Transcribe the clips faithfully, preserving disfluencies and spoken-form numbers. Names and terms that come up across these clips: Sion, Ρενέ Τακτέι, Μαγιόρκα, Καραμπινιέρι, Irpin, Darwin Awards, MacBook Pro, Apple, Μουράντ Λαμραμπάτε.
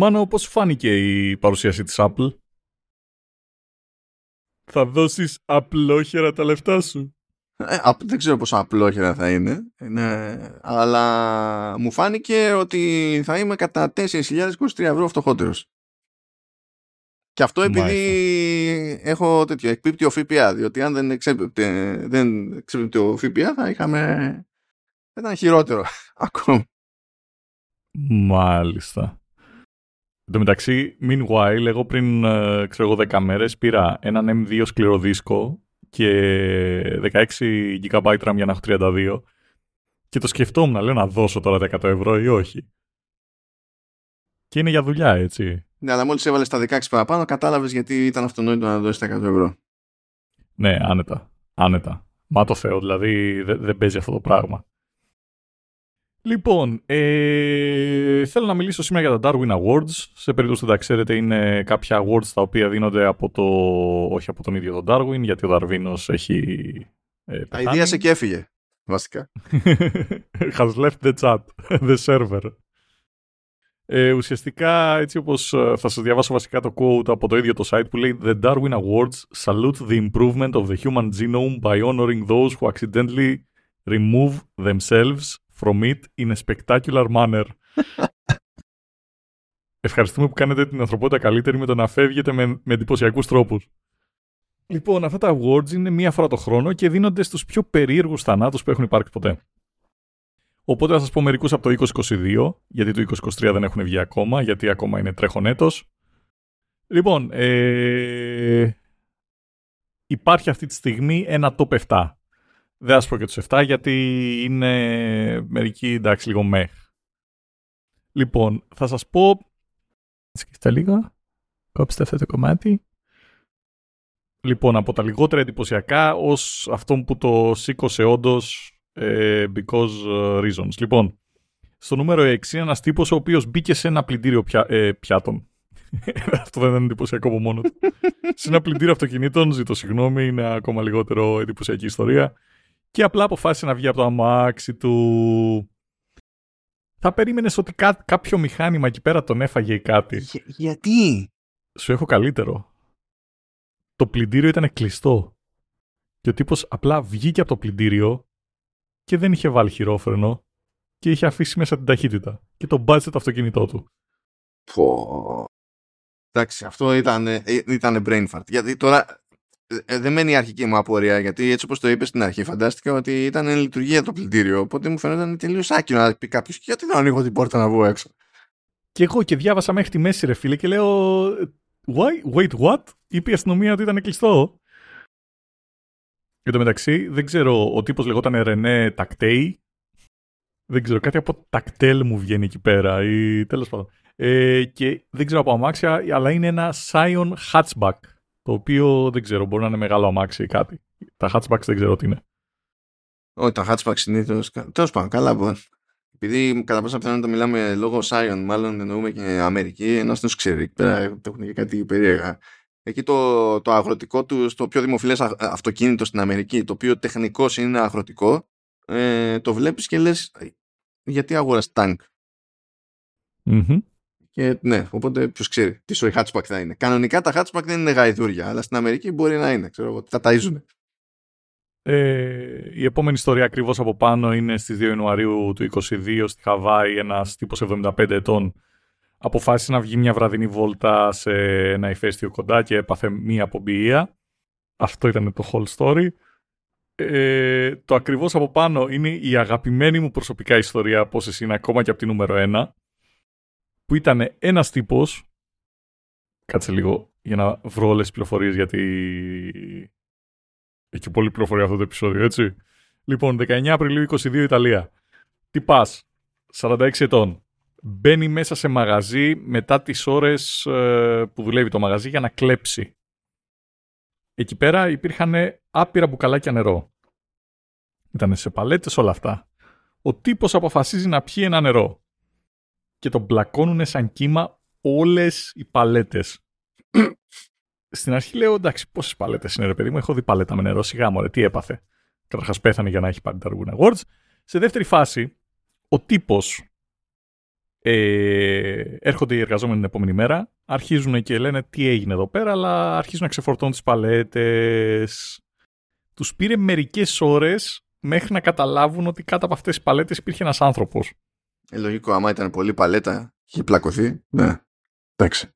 Μάνο, πώς φάνηκε η παρουσίαση της Apple? Θα δώσεις απλόχερα τα λεφτά σου. Ε, δεν ξέρω πόσο απλόχερα θα είναι, είναι, αλλά μου φάνηκε ότι θα είμαι κατά τέσσερις χιλιάδες είκοσι τρία ευρώ φτωχότερος. Και αυτό επειδή Μάλιστα. έχω τέτοιο εκπίπτει ο ΦΠΑ, διότι αν δεν εξέπιπτε ο ΦΠΑ θα είχαμε ήταν χειρότερο ακόμα. Μάλιστα. Εν τω μεταξύ, meanwhile, εγώ πριν ξέρω, δέκα μέρες πήρα έναν εμ δύο σκληρό δίσκο και δεκαέξι τζι μπι RAM για να έχω τριάντα δύο και το σκεφτόμουν, λέω να δώσω τώρα τα εκατό ευρώ ή όχι. Και είναι για δουλειά, έτσι. Ναι, αλλά μόλις έβαλες τα δεκαέξι παραπάνω, κατάλαβες γιατί ήταν αυτονόητο να δώσεις τα εκατό ευρώ. Ναι, άνετα. Άνετα. Μα το Θεό, δηλαδή δεν δε παίζει αυτό το πράγμα. Λοιπόν, ε, θέλω να μιλήσω σήμερα για τα Darwin Awards. Σε περίπτωση που δεν τα ξέρετε, είναι κάποια awards τα οποία δίνονται από το... όχι από τον ίδιο τον Darwin, γιατί ο Δαρβίνος έχει ε, πεθάνει. Αηδίασε και έφυγε, βασικά. Has left the chat, the server. Ε, ουσιαστικά, έτσι όπως θα σας διαβάσω βασικά το quote από το ίδιο το site που λέει «The Darwin Awards salute the improvement of the human genome by honoring those who accidentally remove themselves from it in a spectacular manner». Ευχαριστούμε που κάνετε την ανθρωπότητα καλύτερη με το να φεύγετε με, με εντυπωσιακούς τρόπους. Λοιπόν, αυτά τα awards είναι μία φορά το χρόνο και δίνονται στους πιο περίεργους θανάτους που έχουν υπάρξει ποτέ. Οπότε θα σας πω μερικούς από το είκοσι είκοσι δύο, γιατί το είκοσι είκοσι τρία δεν έχουν βγει ακόμα, γιατί ακόμα είναι τρέχον έτος. Λοιπόν, ε... υπάρχει αυτή τη στιγμή ένα top επτά. Δεν θα σας πω και τους επτά, γιατί είναι μερικοί, εντάξει, λίγο μεχ. Λοιπόν, θα σας πω... Σκεφτείτε λίγο, κόψτε αυτό το κομμάτι. Λοιπόν, από τα λιγότερα εντυπωσιακά, ως αυτόν που το σήκωσε όντως... because reasons. Λοιπόν, στο νούμερο έξι είναι ένας τύπος ο οποίος μπήκε σε ένα πλυντήριο πια, ε, πιάτων. Αυτό δεν είναι εντυπωσιακό από μόνο του. Σε ένα πλυντήριο αυτοκινήτων, ζητώ συγγνώμη, είναι ακόμα λιγότερο εντυπωσιακή ιστορία. Και απλά αποφάσισε να βγει από το αμάξι του. Θα περίμενες ότι κά- κάποιο μηχάνημα εκεί πέρα τον έφαγε ή κάτι. Για, γιατί? Σου έχω καλύτερο. Το πλυντήριο ήταν κλειστό. Και ο τύπος απλά βγήκε από το πλυντήριο. Και δεν είχε βάλει χειρόφρενο και είχε αφήσει μέσα την ταχύτητα. Και τον μπάτσε το αυτοκίνητό του. Πω. Εντάξει, αυτό ήταν, ήταν brain fart. Γιατί τώρα ε, δεν μένει η αρχική μου απορία. Γιατί έτσι όπως το είπες στην αρχή, φαντάστηκα ότι ήταν λειτουργία το πλυντήριο. Οπότε μου φαίνονταν τελείως άκυρο να πει κάποιος: γιατί να ανοίγω την πόρτα να βγω έξω? Και εγώ και διάβασα μέχρι τη μέση, ρε φίλε, και λέω: Why? Wait, what? Είπε η αστυνομία ότι ήταν κλειστό. Εν τω μεταξύ, δεν ξέρω, ο τύπος λεγόταν Ρενέ Τακτέι. Δεν ξέρω, κάτι από τακτέλ μου βγαίνει εκεί πέρα, ή τέλος πάντων. Ε, και δεν ξέρω από αμάξια, αλλά είναι ένα Sion hatchback. Το οποίο δεν ξέρω, μπορεί να είναι μεγάλο αμάξι ή κάτι. Τα hatchbacks δεν ξέρω τι είναι. Όχι, τα hatchbacks συνήθως. Τέλος πάντων, καλά μπορεί. Επειδή κατά πάσα πιθανότητα μιλάμε λόγω Sion, μάλλον εννοούμε και Αμερική, ενώ δεν του ξέρει. Πέρα έχουν και κάτι περίεργα. Εκεί το, το αγροτικό του, το πιο δημοφιλές αυτοκίνητο στην Αμερική, το οποίο τεχνικώς είναι αγροτικό, ε, το βλέπεις και λες γιατί αγόρασε τάγκ. Mm-hmm. Και ναι, οπότε ποιος ξέρει τι σοϊ hatchback θα είναι. Κανονικά τα hatchback δεν είναι γαϊδούρια, αλλά στην Αμερική μπορεί να είναι, ξέρω εγώ, τα ταΐζουν. Ε, η επόμενη ιστορία ακριβώς από πάνω είναι στις δύο Ιανουαρίου του είκοσι δύο στη Χαβάη, ένας τύπος εβδομήντα πέντε ετών. Αποφάσισε να βγει μια βραδινή βόλτα σε ένα ηφαίστειο κοντά και έπαθε μία απομπιεία. Αυτό ήταν το whole story. Ε, το ακριβώς από πάνω είναι η αγαπημένη μου προσωπικά ιστορία, από όσες είναι ακόμα και από τη νούμερο ένα, που ήταν ένας τύπος. Κάτσε λίγο για να βρω όλες τις πληροφορίες, γιατί έχει πολλή πληροφορία αυτό το επεισόδιο, έτσι. Λοιπόν, δεκαεννέα Απριλίου είκοσι δύο, Ιταλία. Τυπάς, σαράντα έξι ετών. Μπαίνει μέσα σε μαγαζί μετά τις ώρες ε, που δουλεύει το μαγαζί για να κλέψει. Εκεί πέρα υπήρχαν άπειρα μπουκαλάκια νερό. Ήτανε σε παλέτες όλα αυτά. Ο τύπος αποφασίζει να πιει ένα νερό. Και τον μπλακώνουνε σαν κύμα όλες οι παλέτες. Στην αρχή λέω, εντάξει, πόσες παλέτες είναι ρε παιδί μου, έχω δει παλέτα με νερό, σιγά μωρέ, τι έπαθε? Καταρχάς πέθανε για να έχει πάρει τα Darwin Awards. Σε δεύτερη φάση, ο τύπος Ε, έρχονται οι εργαζόμενοι την επόμενη μέρα, αρχίζουν και λένε τι έγινε εδώ πέρα, αλλά αρχίζουν να ξεφορτώνουν τις παλέτες. Τους πήρε μερικές ώρες μέχρι να καταλάβουν ότι κάτω από αυτές τις παλέτες υπήρχε ένας άνθρωπος. Ε, λογικό, άμα ήταν πολύ παλέτα, είχε πλακωθεί. Ναι, εντάξει.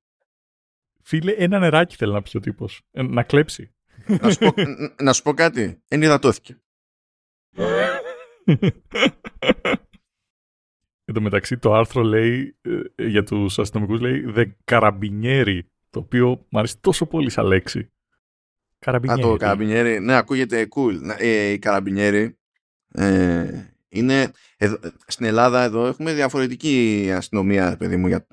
Φίλε, ένα νεράκι θέλει να πει ο τύπος, ε, να κλέψει. Να σου πω, ν- να σου πω κάτι, ενυδατώθηκε. Εν τω μεταξύ το άρθρο λέει, ε, για τους αστυνομικούς λέει «The Carabinieri», το οποίο μου αρέσει τόσο πολύ σαν λέξη. Καραμπινιέρι. Α, το καραμπινιέρι, ναι, ακούγεται cool. Ε, οι καραμπινιέρι ε, είναι, εδώ, στην Ελλάδα εδώ έχουμε διαφορετική αστυνομία, παιδί μου, για,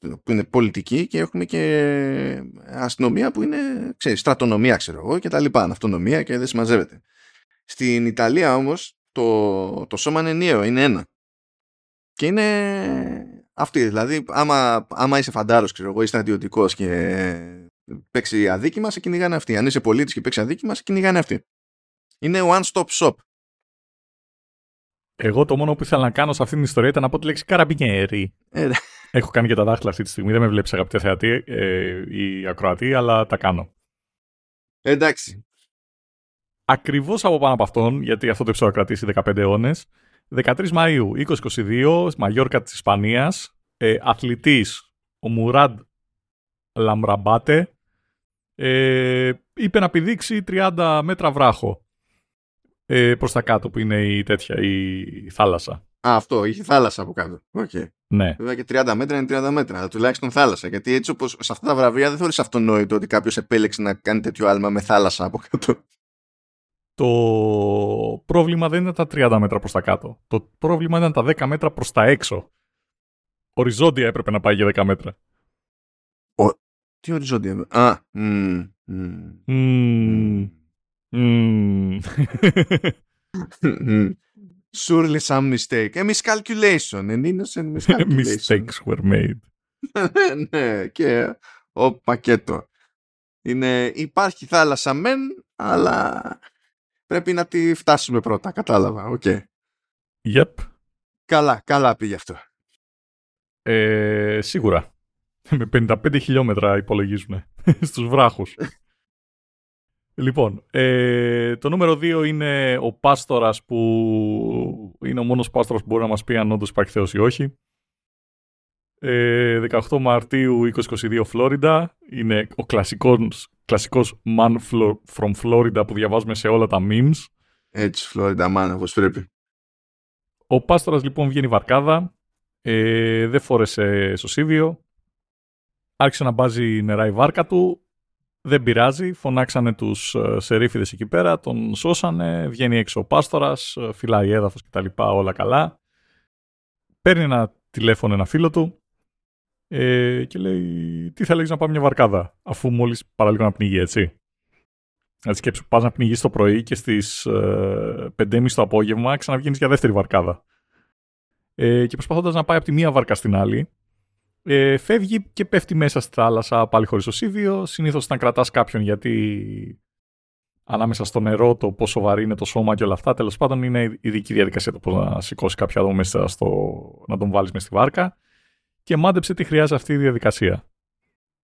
που είναι πολιτική, και έχουμε και αστυνομία που είναι, ξέρεις, στρατονομία, ξέρω εγώ, και τα λοιπά, αυτονομία, και δεν συμμαζεύεται. Στην Ιταλία όμως το, το σώμα είναι ενιαίο, είναι ένα. Και είναι αυτή, δηλαδή άμα, άμα είσαι φαντάρος, ξέρω εγώ, είσαι στρατιωτικός και παίξει αδίκημα, σε κυνηγάνε αυτοί. Αν είσαι πολίτης και παίξει αδίκημα, σε κυνηγάνε αυτοί. Είναι one stop shop. Εγώ το μόνο που ήθελα να κάνω σε αυτή την ιστορία ήταν να πω τη λέξη καραμπινιέρι. Έχω κάνει και τα δάχτυλα αυτή τη στιγμή. Δεν με βλέπεις, αγαπητέ θεατή ε, ή ακροατή, αλλά τα κάνω. Εντάξει. Ακριβώς από πάνω από αυτόν, γιατί αυτό το επεισόδιο κρατήσει δεκαπέντε αιώνες, δεκατρείς Μαΐου είκοσι είκοσι δύο, Μαγιόρκα της Ισπανίας, ε, αθλητής ο Μουράντ Λαμραμπάτε, ε, είπε να πηδήξει τριάντα μέτρα βράχο ε, προς τα κάτω, που είναι η τέτοια, η, η θάλασσα. Α, αυτό, είχε θάλασσα από κάτω. Okay. Ναι. Βέβαια και τριάντα μέτρα είναι τριάντα μέτρα, αλλά τουλάχιστον θάλασσα. Γιατί έτσι όπως σε αυτά τα βραβεία δεν θεωρείς αυτονόητο ότι κάποιος επέλεξε να κάνει τέτοιο άλμα με θάλασσα από κάτω. Το πρόβλημα δεν ήταν τα τριάντα μέτρα προς τα κάτω. Το πρόβλημα ήταν τα δέκα μέτρα προς τα έξω. Οριζόντια έπρεπε να πάει για δέκα μέτρα. Ο... Τι οριζόντια. Α, μ, μ, μ, μ. Surely some mistake. A miscalculation. An innocent miscalculation. Mistakes were made. Ναι, και ο πακέτο. Είναι... Υπάρχει θάλασσα μεν, αλλά πρέπει να τη φτάσουμε πρώτα. Κατάλαβα. Οκ. Okay. Yep. Καλά, καλά πήγε αυτό. Ε, σίγουρα. Με πενήντα πέντε χιλιόμετρα υπολογίζουν στους βράχους. Λοιπόν, ε, το νούμερο δύο είναι ο πάστορας, που είναι ο μόνος πάστορας που μπορεί να μας πει αν όντως υπάρχει Θεός ή όχι. Ε, δεκαοκτώ Μαρτίου είκοσι είκοσι δύο, Φλόριντα. Είναι ο κλασικός, κλασικός man from Florida που διαβάζουμε σε όλα τα memes. Έτσι, Florida man, όπως πρέπει. Ο πάστορας λοιπόν βγαίνει βαρκάδα, ε, δεν φόρεσε σωσίβιο. Άρχισε να μπάζει νερά η βάρκα του, δεν πειράζει, φωνάξανε τους σερίφιδες εκεί πέρα, τον σώσανε, βγαίνει έξω ο πάστορας, φυλάει έδαφος κτλ, όλα καλά. Παίρνει ένα τηλέφωνο ένα φίλο του ε, και λέει τι θα λέγεις να πάμε μια βαρκάδα, αφού μόλις παραλίγο να πνιγεί, έτσι. Να σκέψου, πας να πνιγείς το πρωί και στις ε, πεντέμισι το απόγευμα ξαναβγαίνεις για δεύτερη βαρκάδα. Ε, και προσπαθώντας να πάει από τη μία βάρκα στην άλλη, Ε, φεύγει και πέφτει μέσα στη θάλασσα πάλι χωρίς σωσίβιο. Συνήθως να κρατάς κάποιον, γιατί ανάμεσα στο νερό το πόσο βαρύ είναι το σώμα και όλα αυτά, τέλος πάντων είναι ειδική διαδικασία το πώς να σηκώσει κάποιον άτομο μέσα στο... να τον βάλεις μέσα στη βάρκα, και μάντεψε τι χρειάζεται αυτή η διαδικασία.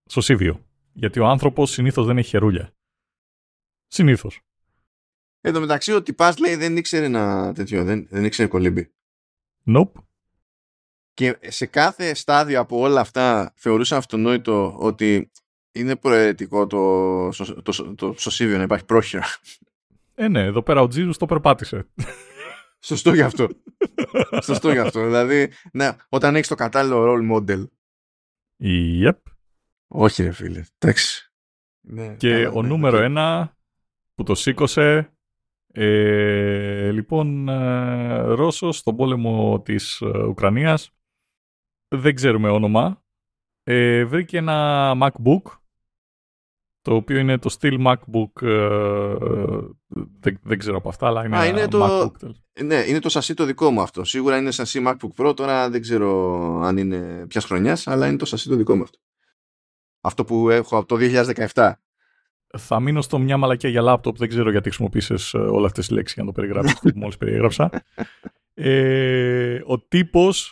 Σωσίβιο. Γιατί ο άνθρωπος συνήθως δεν έχει χερούλια. Συνήθως. Εν τω μεταξύ ο τυπάς λέει δεν ήξερε να τέτοιο, δεν, δεν ήξερε κολύμπι. Nope. Και σε κάθε στάδιο από όλα αυτά θεωρούσα αυτονόητο ότι είναι προαιρετικό το, το, το, το σωσίβιο να υπάρχει πρόχειρα. Ε, ναι, εδώ πέρα ο Τζίζους το περπάτησε. Σωστό γι' αυτό. Σωστό γι' αυτό. Δηλαδή, ναι, όταν έχεις το κατάλληλο role model. Yep. Όχι ρε φίλε, εντάξει. Ναι, και καλά, ο ναι, νούμερο ναι. ένα που το σήκωσε... Ε, λοιπόν, ε, Ρώσος στον πόλεμο της ε, Ουκρανίας. Δεν ξέρουμε όνομα. Ε, βρήκε ένα MacBook, το οποίο είναι το στυλ MacBook. Ε, δεν, δεν ξέρω από αυτά, αλλά είναι, α, είναι το MacBook. Ναι, είναι το σασί το δικό μου αυτό. Σίγουρα είναι σασί MacBook Pro. Τώρα δεν ξέρω αν είναι ποιας χρονιάς, αλλά είναι το σασί το δικό μου αυτό. Αυτό που έχω από το δύο χιλιάδες δεκαεπτά. Θα μείνω στο μια μαλακιά για λάπτοπ. Δεν ξέρω γιατί χρησιμοποίησες όλα αυτές τις λέξεις για να το περιγράψεις που μόλις περιέγραψα. Ε, ο τύπος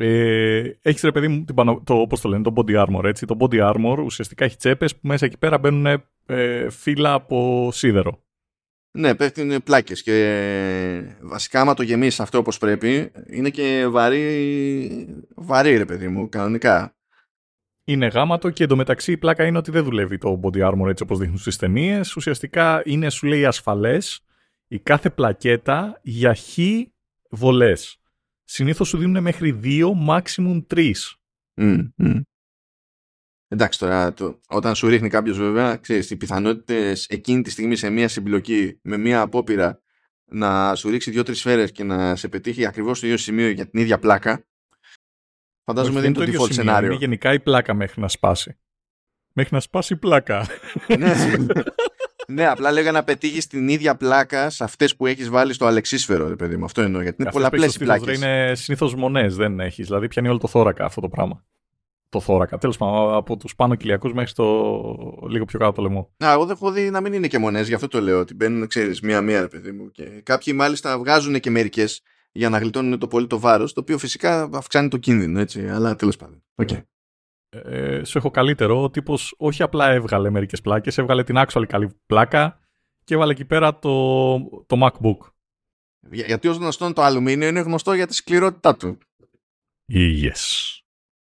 Ε, έχεις ρε παιδί μου, την πανω... το, όπως το λένε, το body armor, έτσι. Το body armor ουσιαστικά έχει τσέπες που μέσα εκεί πέρα μπαίνουν ε, φύλλα από σίδερο. Ναι, πέφτουν πλάκες και βασικά άμα το γεμίσεις αυτό όπως πρέπει, είναι και βαρύ, βαρύ ρε παιδί μου, κανονικά. Είναι γάματο και εντωμεταξύ η πλάκα είναι ότι δεν δουλεύει το body armor έτσι όπως δείχνουν στις ταινίες. Ουσιαστικά είναι, σου λέει, ασφαλές η κάθε πλακέτα για χι βολές. Συνήθως σου δίνουν μέχρι δύο, maximum τρεις. Mm, mm. Εντάξει τώρα, το, όταν σου ρίχνει κάποιος βέβαια, ξέρεις, οι πιθανότητες εκείνη τη στιγμή σε μία συμπλοκή με μία απόπειρα να σου ρίξει δύο-τρεις σφαίρες και να σε πετύχει ακριβώς στο ίδιο σημείο για την ίδια πλάκα, φαντάζομαι δεν είναι το default σενάριο. Είναι γενικά η πλάκα μέχρι να σπάσει. Μέχρι να σπάσει η πλάκα. Ναι, απλά λέγα να πετύχεις την ίδια πλάκα σε αυτές που έχεις βάλει στο αλεξίσφαιρο, ρε παιδί μου. Αυτό εννοώ. Γιατί είναι πολλαπλές οι πλάκες. Είναι συνήθως μονές, δεν έχεις. Δηλαδή πιάνει όλο το θώρακα αυτό το πράγμα. Το θώρακα. Τέλος πάντων, από τους πάνω κοιλιακούς μέχρι στο λίγο πιο κάτω το λαιμό. Να, εγώ δεν έχω δει να μην είναι και μονές, γι' αυτό το λέω. Την μπαίνουν, ξέρεις, μία-μία, ρε παιδί μου. Και κάποιοι μάλιστα βγάζουν και μερικές για να γλιτώνουν το πολύ το βάρος, το οποίο φυσικά αυξάνει το κίνδυνο, έτσι. Αλλά τέλος πάντων. Okay. Ε, σου έχω καλύτερο. Ο τύπος όχι απλά έβγαλε μερικές πλάκες, έβγαλε την actual καλή πλάκα και έβαλε εκεί πέρα το, το MacBook. Για, γιατί ως γνωστόν το αλουμίνιο είναι γνωστό για τη σκληρότητά του. Yes.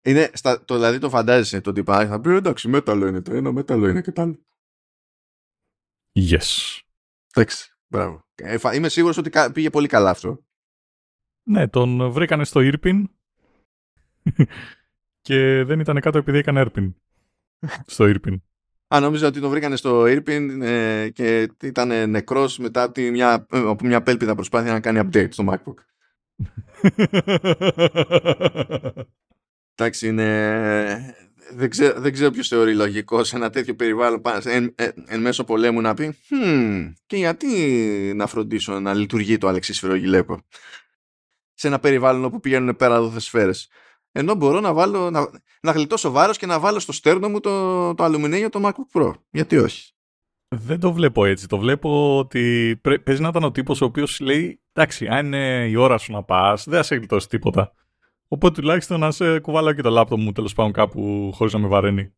Είναι, στα, το, δηλαδή το φαντάζεσαι το τυπά, θα πει εντάξει, μέταλλο είναι το ένα, μέταλλο είναι και το άλλο. Yes. Εντάξει, μπράβο. Ε, είμαι σίγουρος ότι πήγε πολύ καλά αυτό. Ναι, τον βρήκανε στο Irpin. Και δεν ήταν κάτω επειδή έκανε Irpin. Στο Irpin. Α, νόμιζα ότι τον βρήκανε στο Irpin ε, και ήταν νεκρός μετά από μια, από μια πέλπιδα προσπάθεια να κάνει update στο MacBook. Εντάξει, είναι... δεν ξέρω, δεν ξέρω ποιος θεωρεί λογικό σε ένα τέτοιο περιβάλλον εν, εν, εν μέσω πολέμου να πει hm, και γιατί να φροντίσω να λειτουργεί το αλεξίσφαιρο γυλαίκο σε ένα περιβάλλον όπου πηγαίνουν πέρα δόθε σφαίρες. Ενώ μπορώ να, βάλω, να, να γλιτώσω βάρος και να βάλω στο στέρνο μου το, το αλουμινέιο το MacBook Pro. Γιατί όχι. Δεν το βλέπω έτσι. Το βλέπω ότι πρέ, παίζει να ήταν ο τύπος ο οποίος λέει εντάξει, αν είναι η ώρα σου να πας, δεν θα σε γλιτώσει τίποτα. Οπότε τουλάχιστον να σε κουβάλω και το λάπτο μου τέλος πάντων κάπου χωρίς να με βαραίνει.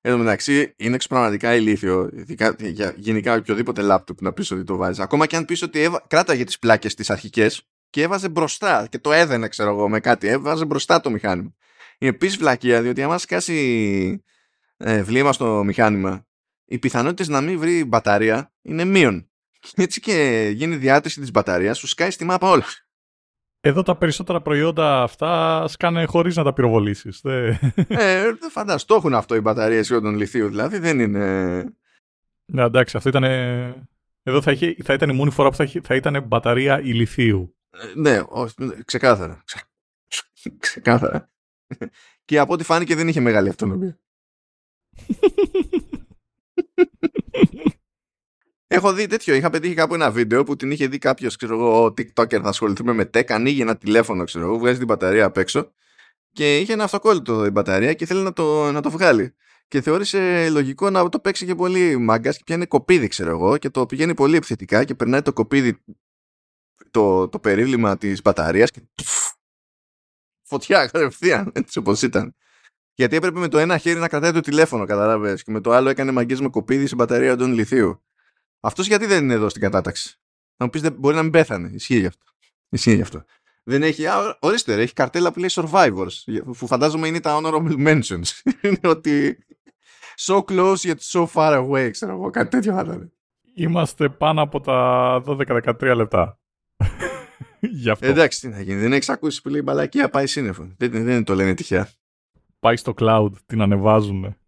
Εν τω μεταξύ είναι εξωπραγματικά ηλίθιο. Ειδικά, για, γενικά οποιοδήποτε λάπτοπ να πεις ότι το βάζεις. Ακόμα και αν πεις ότι έβα, κράταγε τις πλάκες τις αρχικές. Και έβαζε μπροστά και το έδαινε, ξέρω εγώ, με κάτι. Έβαζε μπροστά το μηχάνημα. Είναι επίσης βλακεία, διότι άμα σκάσει ε, βλήμα στο μηχάνημα, οι πιθανότητες να μην βρει μπαταρία είναι μείον. Έτσι και γίνει διάτρηση της μπαταρίας, σου σκάει στη μάπα όλα. Εδώ τα περισσότερα προϊόντα αυτά σκάνε χωρίς να τα πυροβολήσεις. Ε, δεν φαντάζομαι, το έχουν αυτό οι μπαταρίες των λιθίου, δηλαδή δεν είναι. Ναι, εντάξει, αυτό ήταν. Εδώ θα, είχε, θα ήταν η μόνη φορά που θα, θα ήταν μπαταρία ηλιθίου. Ναι, ξεκάθαρα. Ξε... Ξεκάθαρα. Και από ό,τι φάνηκε δεν είχε μεγάλη αυτονομία. Έχω δει τέτοιο. Είχα πετύχει κάπου ένα βίντεο που την είχε δει κάποιος, ξέρω εγώ, ο TikToker θα ασχοληθούμε με tech. Ανοίγει ένα τηλέφωνο, ξέρω εγώ, βγάζει την μπαταρία απ' έξω και είχε ένα αυτοκόλλητο η μπαταρία και θέλει να το, να το βγάλει. Και θεώρησε λογικό να το παίξει και πολύ μάγκας και πιάνει κοπίδι, ξέρω εγώ, και το πηγαίνει πολύ επιθετικά και περνάει το κοπίδι. Το, το περίβλημα της μπαταρίας και τουφ, φωτιά κατευθείαν, έτσι όπως ήταν. Γιατί έπρεπε με το ένα χέρι να κρατάει το τηλέφωνο, καταλάβες, και με το άλλο έκανε μαγκές με κοπίδι στην μπαταρία αντών λιθίου. Αυτός γιατί δεν είναι εδώ στην κατάταξη. Να μου πεις, μπορεί να μην πέθανε. Ισχύει γι' αυτό. Ισχύει γι' αυτό. Δεν έχει, α, ορίστε, έχει καρτέλα που λέει Survivors, που φαντάζομαι είναι τα honorable mentions. Είναι ότι so close yet so far away, ξέρω εγώ, κάτι τέτοιο θα. Είμαστε πάνω από τα δώδεκα δεκατρία λεπτά. Αυτό. Εντάξει, τι να γίνει, δεν έχεις ακούσει που λέει μπαλακία, πάει σύννεφο. Δεν, δεν το λένε τυχαία. Πάει στο cloud, την ανεβάζουν.